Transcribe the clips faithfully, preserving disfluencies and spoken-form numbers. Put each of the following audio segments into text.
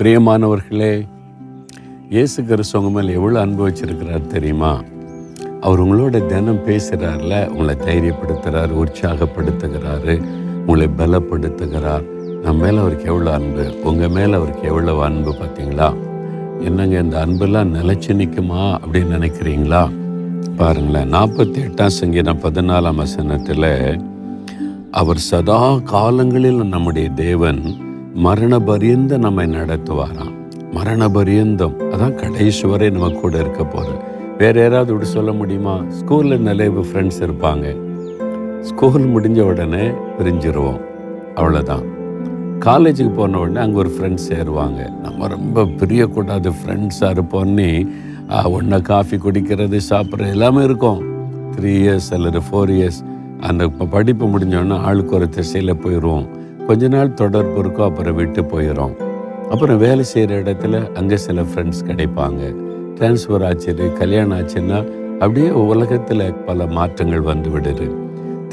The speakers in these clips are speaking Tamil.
பிரியமானவர்களே, இயேசு கிறிஸ்து உங்கள் மேலே எவ்வளோ அனுபவிச்சிருக்கிறார் தெரியுமா? அவர் உங்களோட தினம் பேசுகிறார்ல, உங்களை தைரியப்படுத்துகிறார், உற்சாகப்படுத்துகிறாரு, உங்களை பலப்படுத்துகிறார். நம்ம மேலே அவருக்கு எவ்வளோ அன்பு, உங்கள் மேலே அவருக்கு எவ்வளோ அன்பு பார்த்தீங்களா? என்னங்க, இந்த அன்பெல்லாம் நிலச்சி நிற்குமா அப்படின்னு நினைக்கிறீங்களா? பாருங்களேன், நாற்பத்தி எட்டாம் சங்கீதம் பதினாலாம் வசனத்தில், அவர் சதா காலங்களில் நம்முடைய தேவன் மரண பரியந்த நம்மை நடத்துவாராம். மரண பரியந்தம், அதான் கடைசி வரை நம்ம கூட இருக்க போகிறோம். வேறு யாராவது இப்படி சொல்ல முடியுமா? ஸ்கூலில் நிறைய ஃப்ரெண்ட்ஸ் இருப்பாங்க, ஸ்கூல் முடிஞ்ச உடனே பிரிஞ்சிருவோம், அவ்வளோதான். காலேஜுக்கு போன உடனே அங்கே ஒரு ஃப்ரெண்ட்ஸ் சேருவாங்க. நம்ம ரொம்ப பிரியக்கூடாது ஃப்ரெண்ட்ஸாக இருப்போன்னு ஒன்றா காஃபி குடிக்கிறது, சாப்பிட்றது எல்லாமே இருக்கும். த்ரீ இயர்ஸ் அல்லது ஃபோர் இயர்ஸ் அந்த படிப்பு முடிஞ்சோடனே ஆளுக்கு ஒரு திசையில் போயிடுவோம். கொஞ்ச நாள் தொடர்பு இருக்கும், அப்புறம் விட்டு போயிடும். அப்புறம் வேலை செய்கிற இடத்துல அங்கே சில ஃப்ரெண்ட்ஸ் கிடைப்பாங்க. டிரான்ஸ்ஃபர் ஆச்சுது, கல்யாணம் ஆச்சுன்னா அப்படியே உலகத்தில் பல மாற்றங்கள் வந்து விடுது.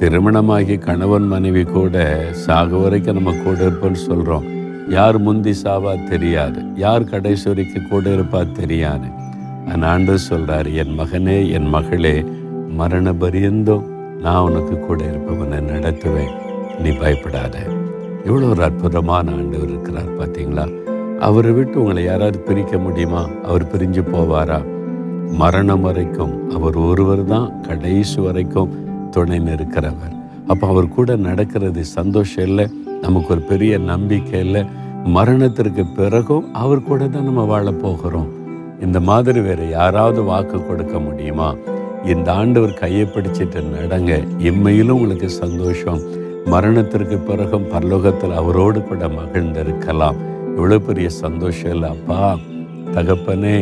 திருமணமாகி கணவன் மனைவி கூட சாக வரைக்கும் நம்ம கூட இருப்போம்னு சொல்கிறோம். யார் முந்தி சாவா தெரியாது, யார் கடைசி வரைக்கும் கூட இருப்பா தெரியாது. நான் ஆண்டு சொல்கிறார், என் மகனே என் மகளே, மரண பரியந்தம் நான் உனக்கு கூட இருப்பவனை நடத்துவேன், நீ பயப்படாத. எவ்வளோ ஒரு அற்புதமான ஆண்டவர் இருக்கிறார் பார்த்தீங்களா? அவரை விட்டு உங்களை யாராவது பிரிக்க முடியுமா? அவர் பிரிஞ்சு போவாரா? மரணம் வரைக்கும் அவர் ஒருவர் தான் கடைசி வரைக்கும் துணை நிற்கிறவர். அப்போ அவர் கூட நடக்கிறது சந்தோஷம் இல்லை, நமக்கு ஒரு பெரிய நம்பிக்கை இல்லை. மரணத்திற்கு பிறகும் அவர் கூட தான் நம்ம வாழ போகிறோம். இந்த மாதிரி வேறு யாராவது வாக்கு கொடுக்க முடியுமா? இந்த ஆண்டவர் கையை பிடிச்சிட்டு நடங்க, இம்மையிலும் உங்களுக்கு சந்தோஷம், மரணத்திற்கு பிறகும் பரலோகத்தில் அவரோடு கூட மகிழ்ந்திருக்கலாம். இவ்வளோ பெரிய சந்தோஷம் இல்லை. அப்பா தகப்பனே,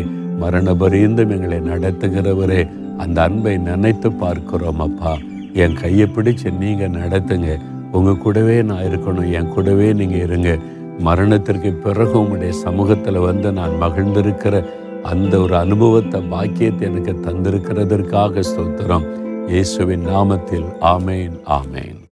மரண பரியந்தம் எங்களை நடத்துகிறவரே, அந்த அன்பை நினைத்து பார்க்கிறோம். அப்பா என் கையை பிடிச்சி நீங்கள் நடத்துங்க, உங்கள் கூடவே நான் இருக்கணும், என் கூடவே நீங்கள் இருங்க. மரணத்திற்கு பிறகு உங்களுடைய சமூகத்தில் வந்து நான் மகிழ்ந்திருக்கிற அந்த ஒரு அனுபவத்தை, பாக்கியத்தை எனக்கு தந்திருக்கிறதற்காக ஸ்தோத்திரம். இயேசுவின் நாமத்தில் ஆமேன், ஆமேன்.